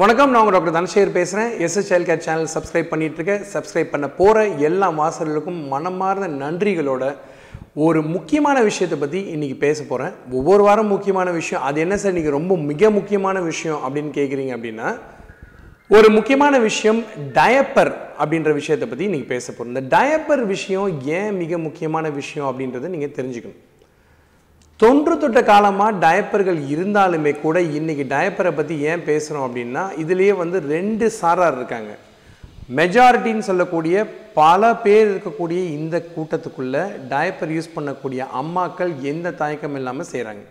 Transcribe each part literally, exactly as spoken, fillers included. வணக்கம், நான் உங்கள் டாக்டர் தனசேகர் பேசுகிறேன். SS child care channel subscribe பண்ணிகிட்ருக்கேன். சப்ஸ்கிரைப் பண்ண போகிற எல்லா வாசகர்களுக்கும் மனமார்ந்த நன்றிகளோட ஒரு முக்கியமான விஷயத்தை பற்றி இன்றைக்கி பேச போகிறேன். ஒவ்வொரு வாரம் முக்கியமான விஷயம். அது என்ன சார் இன்றைக்கி ரொம்ப மிக முக்கியமான விஷயம் அப்படின்னு கேட்குறீங்க அப்படின்னா, ஒரு முக்கியமான விஷயம் டயப்பர் அப்படின்ற விஷயத்தை பற்றி இன்றைக்கி பேச போகிறோம். இந்த டயப்பர் விஷயம் ஏன் மிக முக்கியமான விஷயம் அப்படின்றத நீங்கள் தெரிஞ்சுக்கணும். தொன்று தொட்ட காலமாக டயப்பர்கள் இருந்தாலுமே கூட இன்றைக்கி டயப்பரை பற்றி ஏன் பேசுகிறோம் அப்படின்னா, இதுலேயே வந்து ரெண்டு சாரார் இருக்காங்க. மெஜாரிட்டின்னு சொல்லக்கூடிய பல பேர் இருக்கக்கூடிய இந்த கூட்டத்துக்குள்ளே டயப்பர் யூஸ் பண்ணக்கூடிய அம்மாக்கள் எந்த தயக்கம் இல்லாமல் செய்கிறாங்க.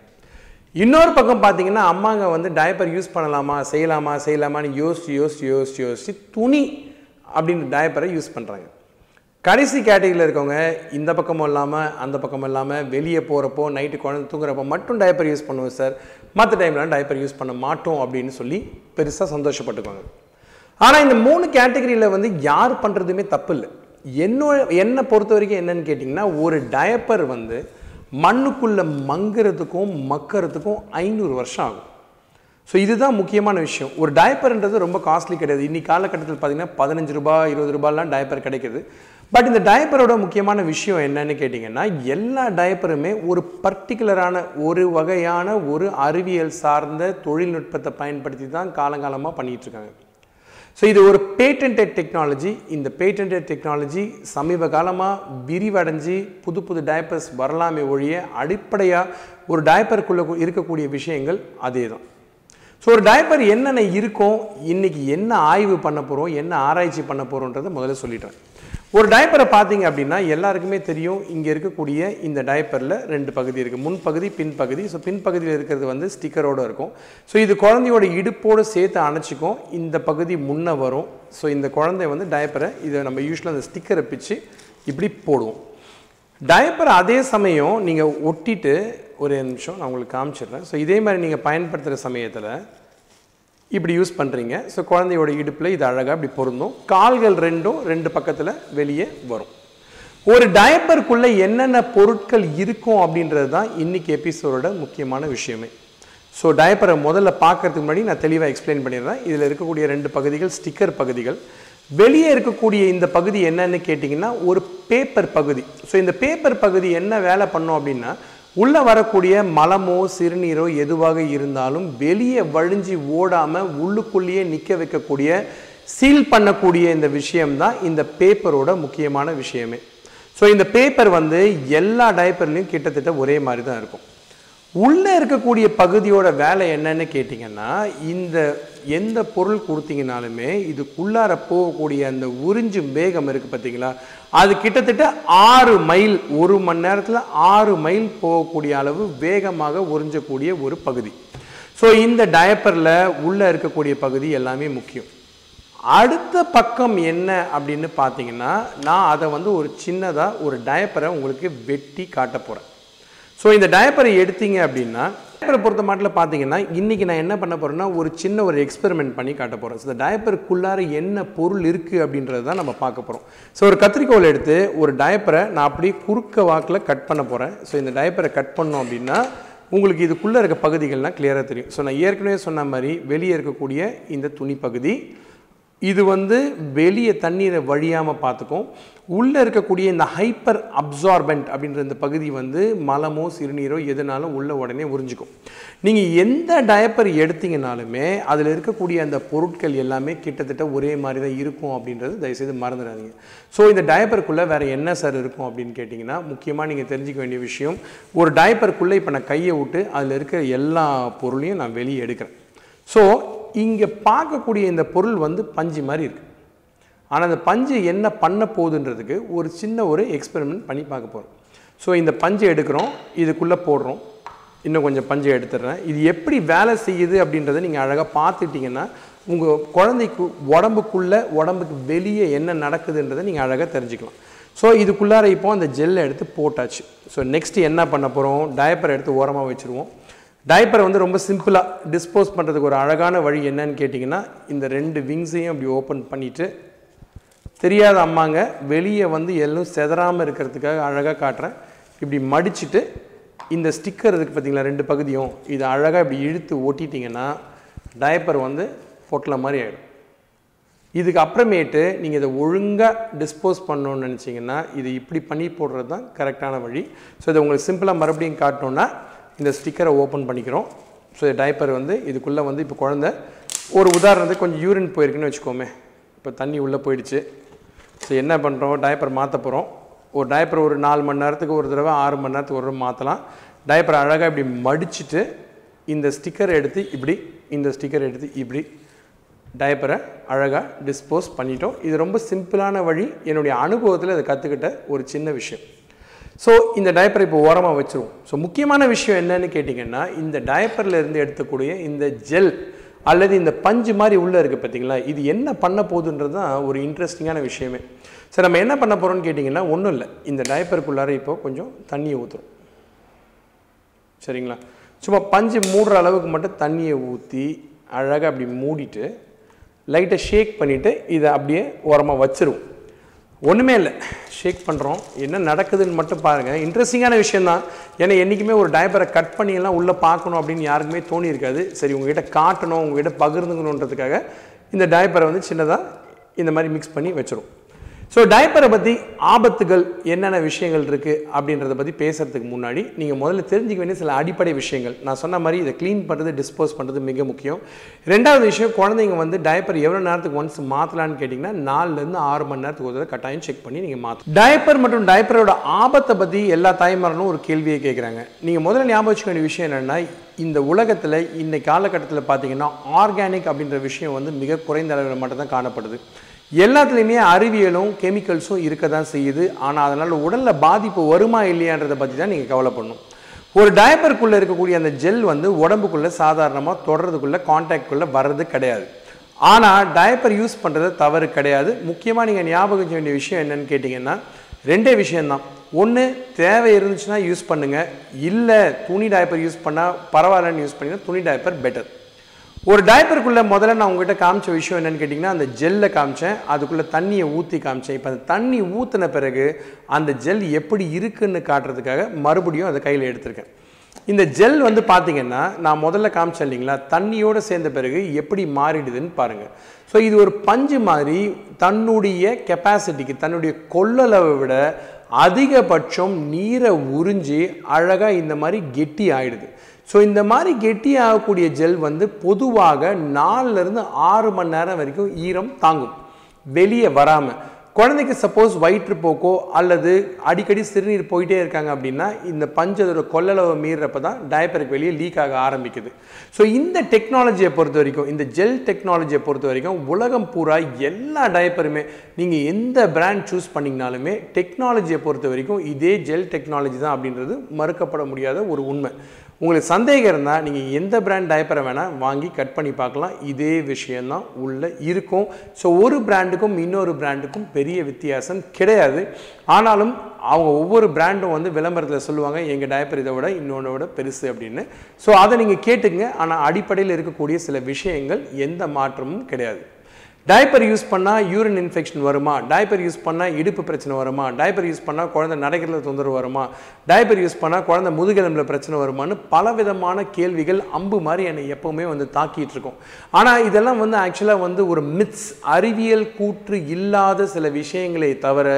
இன்னொரு பக்கம் பார்த்திங்கன்னா, அம்மாங்க வந்து டயப்பர் யூஸ் பண்ணலாமா செய்யலாமா செய்யலாமான்னு யோசிச்சு யோசிச்சு யோசிச்சு யோசிச்சு துணி அப்படின்ற டயப்பரை யூஸ் பண்ணுறாங்க. கடைசி கேட்டகரியில் இருக்கவங்க இந்த பக்கமும் இல்லாமல் அந்த பக்கமும் இல்லாமல் வெளியே போகிறப்போ நைட்டு குழந்தை தூங்குறப்போ மட்டும் டயப்பர் யூஸ் பண்ணுவோம் சார், மற்ற டைம்லாம் டயப்பர் யூஸ் பண்ண மாட்டோம் அப்படின்னு சொல்லி பெருசாக சந்தோஷப்பட்டுக்குவாங்க. ஆனால் இந்த மூணு கேட்டகரியில் வந்து யார் பண்ணுறதுமே தப்பு இல்லை. என்னோ என்னை பொறுத்த வரைக்கும் என்னன்னு கேட்டிங்கன்னா, ஒரு டயப்பர் வந்து மண்ணுக்குள்ளே மங்குறதுக்கும் மக்கிறதுக்கும் ஐநூறு வருஷம் ஆகும். ஸோ இதுதான் முக்கியமான விஷயம். ஒரு டயப்பர்ன்றது ரொம்ப காஸ்ட்லி கிடையாது. இன்றைக்கி காலகட்டத்தில் பார்த்திங்கன்னா பதினஞ்சு ரூபாய் இருபது ரூபாயெலாம் டயப்பர் கிடைக்கிது. பட் இந்த டயப்பரோட முக்கியமான விஷயம் என்னன்னு கேட்டிங்கன்னா, எல்லா டயப்பருமே ஒரு பர்டிகுலரான ஒரு வகையான ஒரு அறிவியல் சார்ந்த தொழில்நுட்பத்தை பயன்படுத்தி தான் காலங்காலமாக பண்ணிகிட்ருக்காங்க. ஸோ இது ஒரு பேட்டன்டட் டெக்னாலஜி. இந்த பேட்டன்டட் டெக்னாலஜி சமீப காலமாக விரிவடைஞ்சு புது புது டயப்பர்ஸ் வரலாமே ஒழிய, அடிப்படையாக ஒரு டயப்பருக்குள்ளே இருக்கக்கூடிய விஷயங்கள் அதே தான். ஸோ ஒரு டயப்பர் என்னென்ன இருக்கும், இன்றைக்கி என்ன ஆய்வு பண்ண போகிறோம், என்ன ஆராய்ச்சி பண்ண போகிறோன்றதை முதல்ல சொல்லிட்டேன். ஒரு டயப்பரை பார்த்தீங்க அப்படின்னா எல்லாருக்குமே தெரியும். இங்கே இருக்கக்கூடிய இந்த டயப்பரில் ரெண்டு பகுதி இருக்குது, முன்பகுதி பின்பகுதி. ஸோ பின்பகுதியில் இருக்கிறது வந்து ஸ்டிக்கரோடு இருக்கும். ஸோ இது குழந்தையோட இடுப்போடு சேர்த்து அணைச்சிக்கும். இந்த பகுதி முன்னே வரும். ஸோ இந்த குழந்தை வந்து டயப்பரை இதை நம்ம யூஸ்வலாக அந்த ஸ்டிக்கரை பிச்சு இப்படி போடுவோம். டயப்பர் அதே சமயம் நீங்கள் ஒட்டிட்டு ஒரு நிமிஷம் நான் உங்களுக்கு காமிச்சிடுறேன். ஸோ இதே மாதிரி நீங்கள் பயன்படுத்துகிற சமயத்தில் இப்படி யூஸ் பண்ணுறீங்க. ஸோ குழந்தையோட இடுப்பில் இது அழகாக இப்படி பொருந்தும். கால்கள் ரெண்டும் ரெண்டு பக்கத்தில் வெளியே வரும். ஒரு டயப்பருக்குள்ளே என்னென்ன பொருட்கள் இருக்கும் அப்படின்றது தான் இன்றைக்கி எபிசோடோட முக்கியமான விஷயமே. ஸோ டயப்பரை முதல்ல பார்க்குறதுக்கு முன்னாடி நான் தெளிவாக எக்ஸ்பிளைன் பண்ணிடுறேன். இதில் இருக்கக்கூடிய ரெண்டு பகுதிகள் ஸ்டிக்கர் பகுதிகள். வெளியே இருக்கக்கூடிய இந்த பகுதி என்னன்னு கேட்டிங்கன்னா ஒரு பேப்பர் பகுதி. ஸோ இந்த பேப்பர் பகுதி என்ன வேலை பண்ணோம் அப்படின்னா, உள்ளே வரக்கூடிய மலமோ சிறுநீரோ எதுவாக இருந்தாலும் வெளியே வழிஞ்சி ஓடாமல் உள்ளுக்குள்ளேயே நிற்க வைக்கக்கூடிய சீல் பண்ணக்கூடிய இந்த விஷயம்தான் இந்த பேப்பரோட முக்கியமான விஷயமே. ஸோ இந்த பேப்பர் வந்து எல்லா டயப்பர்லையும் கிட்டத்தட்ட ஒரே மாதிரி தான் இருக்கும். உள்ளே இருக்கக்கூடிய பகுதியோட வேலை என்னன்னு கேட்டிங்கன்னா, இந்த எந்த பொருள் கொடுத்தீங்கனாலுமே இதுக்குள்ளார போகக்கூடிய அந்த உறிஞ்சு வேகம் இருக்குது பார்த்தீங்களா, அது கிட்டத்தட்ட ஆறு மைல் ஒரு மணி நேரத்தில் ஆறு மைல் போகக்கூடிய அளவு வேகமாக உறிஞ்சக்கூடிய ஒரு பகுதி. ஸோ இந்த டயப்பரில் உள்ளே இருக்கக்கூடிய பகுதி எல்லாமே முக்கியம். அடுத்த பக்கம் என்ன அப்படின்னு பார்த்தீங்கன்னா, நான் அதை வந்து ஒரு சின்னதாக ஒரு டயப்பரை உங்களுக்கு வெட்டி காட்ட போகிறேன். ஸோ இந்த டயப்பரை எடுத்தீங்க அப்படின்னா, டயப்பரை பொறுத்த மாட்டில் பார்த்தீங்கன்னா இன்றைக்கி நான் என்ன பண்ண போகிறேன்னா ஒரு சின்ன ஒரு எக்ஸ்பெரிமெண்ட் பண்ணி காட்ட போகிறேன். ஸோ இந்த டயப்பருக்குள்ளார என்ன பொருள் இருக்குது அப்படின்றது தான் நம்ம பார்க்க போகிறோம். ஸோ ஒரு கத்திரிக்கோல் எடுத்து ஒரு டயப்பரை நான் அப்படியே குறுக்க வாக்கில் கட் பண்ண போகிறேன். ஸோ இந்த டயப்பரை கட் பண்ணோம் அப்படின்னா உங்களுக்கு இதுக்குள்ளே இருக்க பகுதிகள்லாம் கிளியராக தெரியும். ஸோ நான் ஏற்கனவே சொன்ன மாதிரி வெளியே இருக்கக்கூடிய இந்த துணி பகுதி இது வந்து வெளியே தண்ணீரை வழியாமல் பார்த்துக்கும். உள்ளே இருக்கக்கூடிய இந்த ஹைப்பர் அப்சார்பண்ட் அப்படின்ற இந்த பகுதி வந்து மலமோ சிறுநீரோ எதுனாலும் உள்ளே உடனே உறிஞ்சிக்கும். நீங்கள் எந்த டயப்பர் எடுத்தீங்கனாலுமே அதில் இருக்கக்கூடிய அந்த பொருட்கள் எல்லாமே கிட்டத்தட்ட ஒரே மாதிரி தான் இருக்கும் அப்படின்றது தயவுசெய்து மறந்துடாதீங்க. ஸோ இந்த டயப்பருக்குள்ளே வேறு என்ன சார் இருக்கும் அப்படின்னு கேட்டிங்கன்னா, முக்கியமாக நீங்கள் தெரிஞ்சிக்க வேண்டிய விஷயம், ஒரு டயப்பருக்குள்ளே இப்போ நான் கையை விட்டு அதில் இருக்கிற எல்லா பொருளையும் நான் வெளியே எடுக்கிறேன். ஸோ இங்கே பார்க்கக்கூடிய இந்த பொருள் வந்து பஞ்சு மாதிரி இருக்குது. ஆனால் அந்த பஞ்சு என்ன பண்ண போகுதுன்றதுக்கு ஒரு சின்ன ஒரு எக்ஸ்பெரிமெண்ட் பண்ணி பார்க்க போகிறோம். ஸோ இந்த பஞ்சை எடுக்கிறோம், இதுக்குள்ளே போடுறோம். இன்னும் கொஞ்சம் பஞ்சை எடுத்துடுறேன். இது எப்படி வேலை செய்யுது அப்படின்றத நீங்கள் அழகாக பார்த்துட்டிங்கன்னா உங்கள் குழந்தைக்கு உடம்புக்குள்ளே உடம்புக்கு வெளியே என்ன நடக்குதுன்றதை நீங்கள் அழகாக தெரிஞ்சுக்கலாம். ஸோ இதுக்குள்ளார இப்போ அந்த ஜெல்லை எடுத்து போட்டாச்சு. ஸோ நெக்ஸ்ட்டு என்ன பண்ண போகிறோம், டயப்பரை எடுத்து ஓரமாக வச்சுருவோம். டயப்பரை வந்து ரொம்ப சிம்பிளாக டிஸ்போஸ் பண்ணுறதுக்கு ஒரு அழகான வழி என்னன்னு கேட்டிங்கன்னா, இந்த ரெண்டு விங்ஸையும் அப்படி ஓப்பன் பண்ணிவிட்டு தெரியாத அம்மாங்க வெளியே வந்து எல்லாம் செதறாமல் இருக்கிறதுக்காக அழகாக காட்டுறேன். இப்படி மடிச்சுட்டு இந்த ஸ்டிக்கர் இருக்குது பார்த்திங்களா ரெண்டு பகுதியும், இதை அழகாக இப்படி இழுத்து ஒட்டிட்டிங்கன்னா டயப்பர் வந்து பொட்டலம் மாதிரி ஆகிடும். இதுக்கு அப்புறமேட்டு நீங்கள் இதை ஒழுங்காக டிஸ்போஸ் பண்ணணும்னு நினச்சிங்கன்னா இது இப்படி பண்ணி போடுறது தான் கரெக்டான வழி. ஸோ இதை உங்களுக்கு சிம்பிளாக மறுபடியும் காட்டணுன்னா இந்த ஸ்டிக்கரை ஓப்பன் பண்ணிக்கிறோம். ஸோ இந்த டைப்பர் வந்து இதுக்குள்ளே வந்து இப்போ குழந்தை ஒரு உதாரணத்துக்கு கொஞ்சம் யூரின் போயிருக்குன்னு வச்சுக்கோமே, இப்போ தண்ணி உள்ளே போயிடுச்சு. ஸோ என்ன பண்ணுறோம், டைப்பர் மாற்ற போகிறோம். ஒரு டைப்பர் ஒரு நாலு மணி நேரத்துக்கு ஒரு தடவை, ஆறு மணி நேரத்துக்கு ஒரு தடவை மாற்றலாம். டைப்பர் அழகாக இப்படி மடிச்சுட்டு இந்த ஸ்டிக்கரை எடுத்து இப்படி, இந்த ஸ்டிக்கரை எடுத்து இப்படி டைப்பரை அழகாக டிஸ்போஸ் பண்ணிட்டோம். இது ரொம்ப சிம்பிளான வழி, என்னுடைய அனுபவத்தில் இதை கற்றுக்கிட்ட ஒரு சின்ன விஷயம். ஸோ இந்த டயப்பரை இப்போ ஓரமாக வச்சுருவோம். ஸோ முக்கியமான விஷயம் என்னன்னு கேட்டிங்கன்னா, இந்த டயப்பர்லேருந்து எடுக்கக்கூடிய இந்த ஜெல் அல்லது இந்த பஞ்சு மாதிரி உள்ளே இருக்குது பார்த்திங்களா, இது என்ன பண்ண போகுதுன்றது தான் ஒரு இன்ட்ரெஸ்டிங்கான விஷயமே. சரி, நம்ம என்ன பண்ண போகிறோம்னு கேட்டிங்கன்னா ஒன்றும் இல்லை, இந்த டயப்பருக்குள்ளார இப்போ கொஞ்சம் தண்ணியை ஊற்றுறோம். சரிங்களா, சும்மா பஞ்சு மூடுற அளவுக்கு மட்டும் தண்ணியை ஊற்றி அழகாக அப்படி மூடிட்டு லைட்டாக ஷேக் பண்ணிவிட்டு இதை அப்படியே ஓரமாக வச்சுருவோம். ஒன்றுமே இல்லை, ஷேக் பண்ணுறோம், என்ன நடக்குதுன்னு மட்டும் பாருங்கள். இன்ட்ரெஸ்டிங்கான விஷயந்தான், ஏன்னா என்றைக்குமே ஒரு டைப்பரை கட் பண்ணியெல்லாம் உள்ளே பார்க்கணும் அப்படின்னு யாருக்குமே தோணியிருக்காது. சரி, உங்கள்கிட்ட காட்டணும், உங்கள்கிட்ட பகிர்ந்துக்கணுன்றதுக்காக இந்த டைப்பரை வந்து சின்னதாக இந்த மாதிரி மிக்ஸ் பண்ணி வச்சுரும். ஸோ டைப்பரை பற்றி ஆபத்துகள் என்னென்ன விஷயங்கள் இருக்குது அப்படின்றத பற்றி பேசுகிறதுக்கு முன்னாடி நீங்கள் முதல்ல தெரிஞ்சிக்க வேண்டிய சில அடிப்படை விஷயங்கள். நான் சொன்ன மாதிரி இதை க்ளீன் பண்ணுறது, டிஸ்போஸ் பண்ணுறது மிக முக்கியம். ரெண்டாவது விஷயம், குழந்தைங்க வந்து டைப்பர் எவ்வளோ நேரத்துக்கு ஒன்ஸ் மாற்றலான்னு கேட்டிங்கன்னா நாலுலேருந்து ஆறு மணி நேரத்துக்கு ஒரு கட்டாயம் செக் பண்ணி நீங்கள் மாற்றலாம். டைப்பர் மற்றும் டைப்பரோட ஆபத்தை பற்றி எல்லா தாய்மார்களும் ஒரு கேள்வியை கேட்குறாங்க. நீங்கள் முதல்ல ஞாபகம் வச்சுக்க வேண்டிய விஷயம் என்னென்னா, இந்த உலகத்தில் இந்த காலகட்டத்தில் பார்த்திங்கன்னா ஆர்கானிக் அப்படின்ற விஷயம் வந்து மிக குறைந்த அளவில் மட்டும்தான் காணப்படுது. எல்லாத்துலேயுமே அறிவியலும் கெமிக்கல்ஸும் இருக்க தான் செய்யுது. ஆனால் அதனால் உடலில் பாதிப்பு வருமா இல்லையான்றதை பற்றி தான் நீங்கள் கவலை பண்ணணும். ஒரு டயப்பருக்குள்ளே இருக்கக்கூடிய அந்த ஜெல் வந்து உடம்புக்குள்ளே சாதாரணமாக தொடர்றதுக்குள்ளே கான்டாக்டுக்குள்ளே வர்றது கிடையாது. ஆனால் டயப்பர் யூஸ் பண்ணுறது தவறு கிடையாது. முக்கியமாக நீங்கள் ஞாபகம் வச்ச வேண்டிய விஷயம் என்னென்னு கேட்டிங்கன்னா ரெண்டே விஷயந்தான். ஒன்று, தேவை இருந்துச்சுன்னா யூஸ் பண்ணுங்கள், இல்லை துணி டயப்பர் யூஸ் பண்ணால் பரவாயில்லன்னு யூஸ் பண்ணிங்கன்னா துணி டயப்பர் பெட்டர். ஒரு டைப்பருக்குள்ளே முதல்ல நான் உங்கள்கிட்ட காமிச்ச விஷயம் என்னென்னு கேட்டிங்கன்னா அந்த ஜெல்லை காமிச்சேன், அதுக்குள்ளே தண்ணியை ஊற்றி காமிச்சேன். இப்போ அந்த தண்ணி ஊற்றின பிறகு அந்த ஜெல் எப்படி இருக்குதுன்னு காட்டுறதுக்காக மறுபடியும் அதை கையில் எடுத்திருக்கேன். இந்த ஜெல் வந்து பார்த்திங்கன்னா நான் முதல்ல காமிச்சேன் இல்லைங்களா, தண்ணியோடு சேர்ந்த பிறகு எப்படி மாறிடுதுன்னு பாருங்கள். ஸோ இது ஒரு பஞ்சு மாதிரி தன்னுடைய கெப்பாசிட்டிக்கு, தன்னுடைய கொள்ளளவை விட அதிகபட்சம் நீரை உறிஞ்சி அழகாக இந்த மாதிரி கெட்டி ஆகிடுது. ஸோ இந்த மாதிரி கெட்டி ஆகக்கூடிய ஜெல் வந்து பொதுவாக நாலுலேருந்து ஆறு மணி நேரம் வரைக்கும் ஈரம் தாங்கும், வெளியே வராமல். குழந்தைக்கு சப்போஸ் வயிற்றுப்போக்கோ அல்லது அடிக்கடி சிறுநீர் போயிட்டே இருக்காங்க அப்படின்னா இந்த பஞ்சு அதோட கொள்ளளவை மீறப்ப தான் டயப்பருக்கு வெளியே லீக் ஆக ஆரம்பிக்குது. ஸோ இந்த டெக்னாலஜியை பொறுத்த வரைக்கும், இந்த ஜெல் டெக்னாலஜியை பொறுத்த வரைக்கும் உலகம் பூரா எல்லா டயப்பருமே நீங்கள் எந்த பிராண்ட் சூஸ் பண்ணிங்கனாலுமே டெக்னாலஜியை பொறுத்த வரைக்கும் இதே ஜெல் டெக்னாலஜி தான் அப்படின்றது மறுக்கப்பட முடியாத ஒரு உண்மை. உங்களுக்கு சந்தேகம் இருந்தால் நீங்கள் எந்த பிராண்ட் டயப்பரை வேணால் வாங்கி கட் பண்ணி பார்க்கலாம், இதே விஷயந்தான் உள்ளே இருக்கும். ஸோ ஒரு பிராண்டுக்கும் இன்னொரு பிராண்டுக்கும் பெரிய வித்தியாசம் கிடையாது. ஆனாலும் அவங்க ஒவ்வொரு பிராண்டும் வந்து விளம்பரத்தில் சொல்லுவாங்க எங்கள் டயப்பர் இதை விட இன்னொன்று விட பெருசு அப்படின்னு. ஸோ அதை நீங்கள் கேட்டுங்க, ஆனால் அடிப்படையில் இருக்கக்கூடிய சில விஷயங்கள் எந்த மாற்றமும் கிடையாது. டைப்பர் யூஸ் பண்ணால் யூரின் இன்ஃபெக்ஷன் வருமா, டைப்பர் யூஸ் பண்ணால் இடுப்பு பிரச்சனை வருமா, டைப்பர் யூஸ் பண்ணால் குழந்தை நடக்கிறதுல தொந்தரவு வருமா, டைப்பர் யூஸ் பண்ணால் குழந்தை முதுகெலும்புல பிரச்சனை வருமானு பலவிதமான கேள்விகள் அம்பு மாதிரி என்னை எப்போவுமே வந்து தாக்கிட்டு இருக்கும். ஆனால் இதெல்லாம் வந்து ஆக்சுவலாக வந்து ஒரு மித்ஸ், அறிவியல் கூற்று இல்லாத சில விஷயங்களை தவிர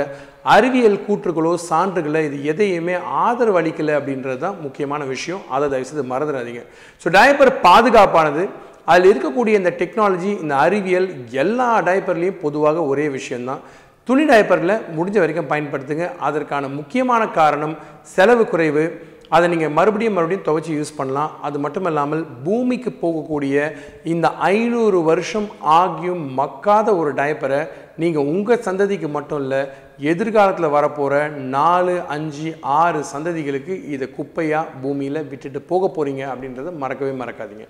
அறிவியல் கூற்றுகளோ சான்றுகளோ இது எதையுமே ஆதரவு அளிக்கலை அப்படின்றது தான் முக்கியமான விஷயம். அதை தயவுசெய்து மறந்துடாதீங்க. ஸோ டயப்பர் பாதுகாப்பானது, அதில் இருக்கக்கூடிய இந்த டெக்னாலஜி, இந்த அறிவியல் எல்லா டயப்பர்லேயும் பொதுவாக ஒரே விஷயந்தான். துணி டயப்பரில் முடிஞ்ச வரைக்கும் பயன்படுத்துங்க. அதற்கான முக்கியமான காரணம் செலவு குறைவு, அதை நீங்கள் மறுபடியும் மறுபடியும் துவைச்சி யூஸ் பண்ணலாம். அது மட்டும் இல்லாமல் பூமிக்கு போகக்கூடிய இந்த ஐநூறு வருஷம் ஆகியும் மக்காத ஒரு டயப்பரை நீங்கள் உங்கள் சந்ததிக்கு மட்டும் இல்லை, எதிர்காலத்தில் வரப்போகிற நாலு அஞ்சு ஆறு சந்ததிகளுக்கு இதை குப்பையாக பூமியில் விட்டுட்டு போக போகிறீங்க அப்படின்றத மறக்கவே மறக்காதீங்க.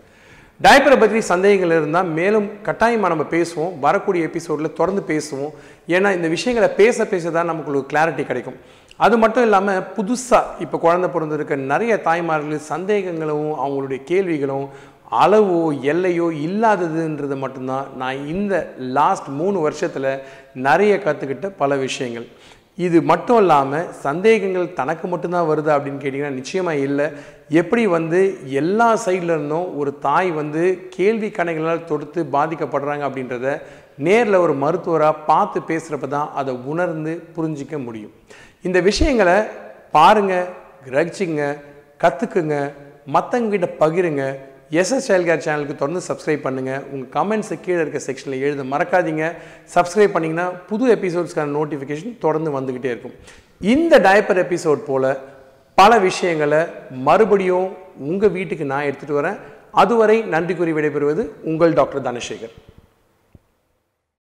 டயப்பரை பற்றி சந்தேகங்கள் இருந்தால் மேலும் கட்டாயமாக நம்ம பேசுவோம், வரக்கூடிய எபிசோடில் தொடர்ந்து பேசுவோம். ஏன்னா இந்த விஷயங்களை பேச பேச தான் நமக்குள்ள கிளாரிட்டி கிடைக்கும். அது மட்டும் இல்லாமல் புதுசாக இப்போ குழந்தை பிறந்திருக்க நிறைய தாய்மார்கள் சந்தேகங்களும் அவங்களுடைய கேள்விகளும் அளவோ எல்லையோ இல்லாததுன்றது மட்டும்தான் நான் இந்த லாஸ்ட் மூணு வருஷத்தில் நிறைய கற்றுக்கிட்ட பல விஷயங்கள். இது மட்டும் இல்லாமல் சந்தேகங்கள் தனக்கு மட்டும்தான் வருது அப்படின்னு கேட்டிங்கன்னா நிச்சயமாக இல்லை. எப்படி வந்து எல்லா சைட்லேருந்தும் ஒரு தாய் வந்து கேள்வி கணைகளால் தொடுத்து பாதிக்கப்படுறாங்க அப்படின்றத நேரில் ஒரு மருத்துவராக பார்த்து பேசுகிறப்ப தான் அதை உணர்ந்து புரிஞ்சிக்க முடியும். இந்த விஷயங்களை பாருங்கள், கிரகிச்சிங்க, கற்றுக்குங்க, மற்றவங்ககிட்ட பகிருங்க. எஸ்எஸ் சைல்ட் கேர் சேனலுக்கு தொடர்ந்து சப்ஸ்கிரைப் பண்ணுங்கள். உங்கள் கமெண்ட்ஸை கீழே இருக்க செக்ஷனில் எழுத மறக்காதீங்க. சப்ஸ்கிரைப் பண்ணிங்கன்னா புது எபிசோட்ஸ்க்கான நோட்டிஃபிகேஷன் தொடர்ந்து வந்துக்கிட்டே இருக்கும். இந்த டைப்பர் எபிசோட் போல் பல விஷயங்களை மறுபடியும் உங்கள் வீட்டுக்கு நான் எடுத்துகிட்டு வரேன். அதுவரை நன்றி கூறி விடைபெறுவது உங்கள் டாக்டர் தனசேகர்.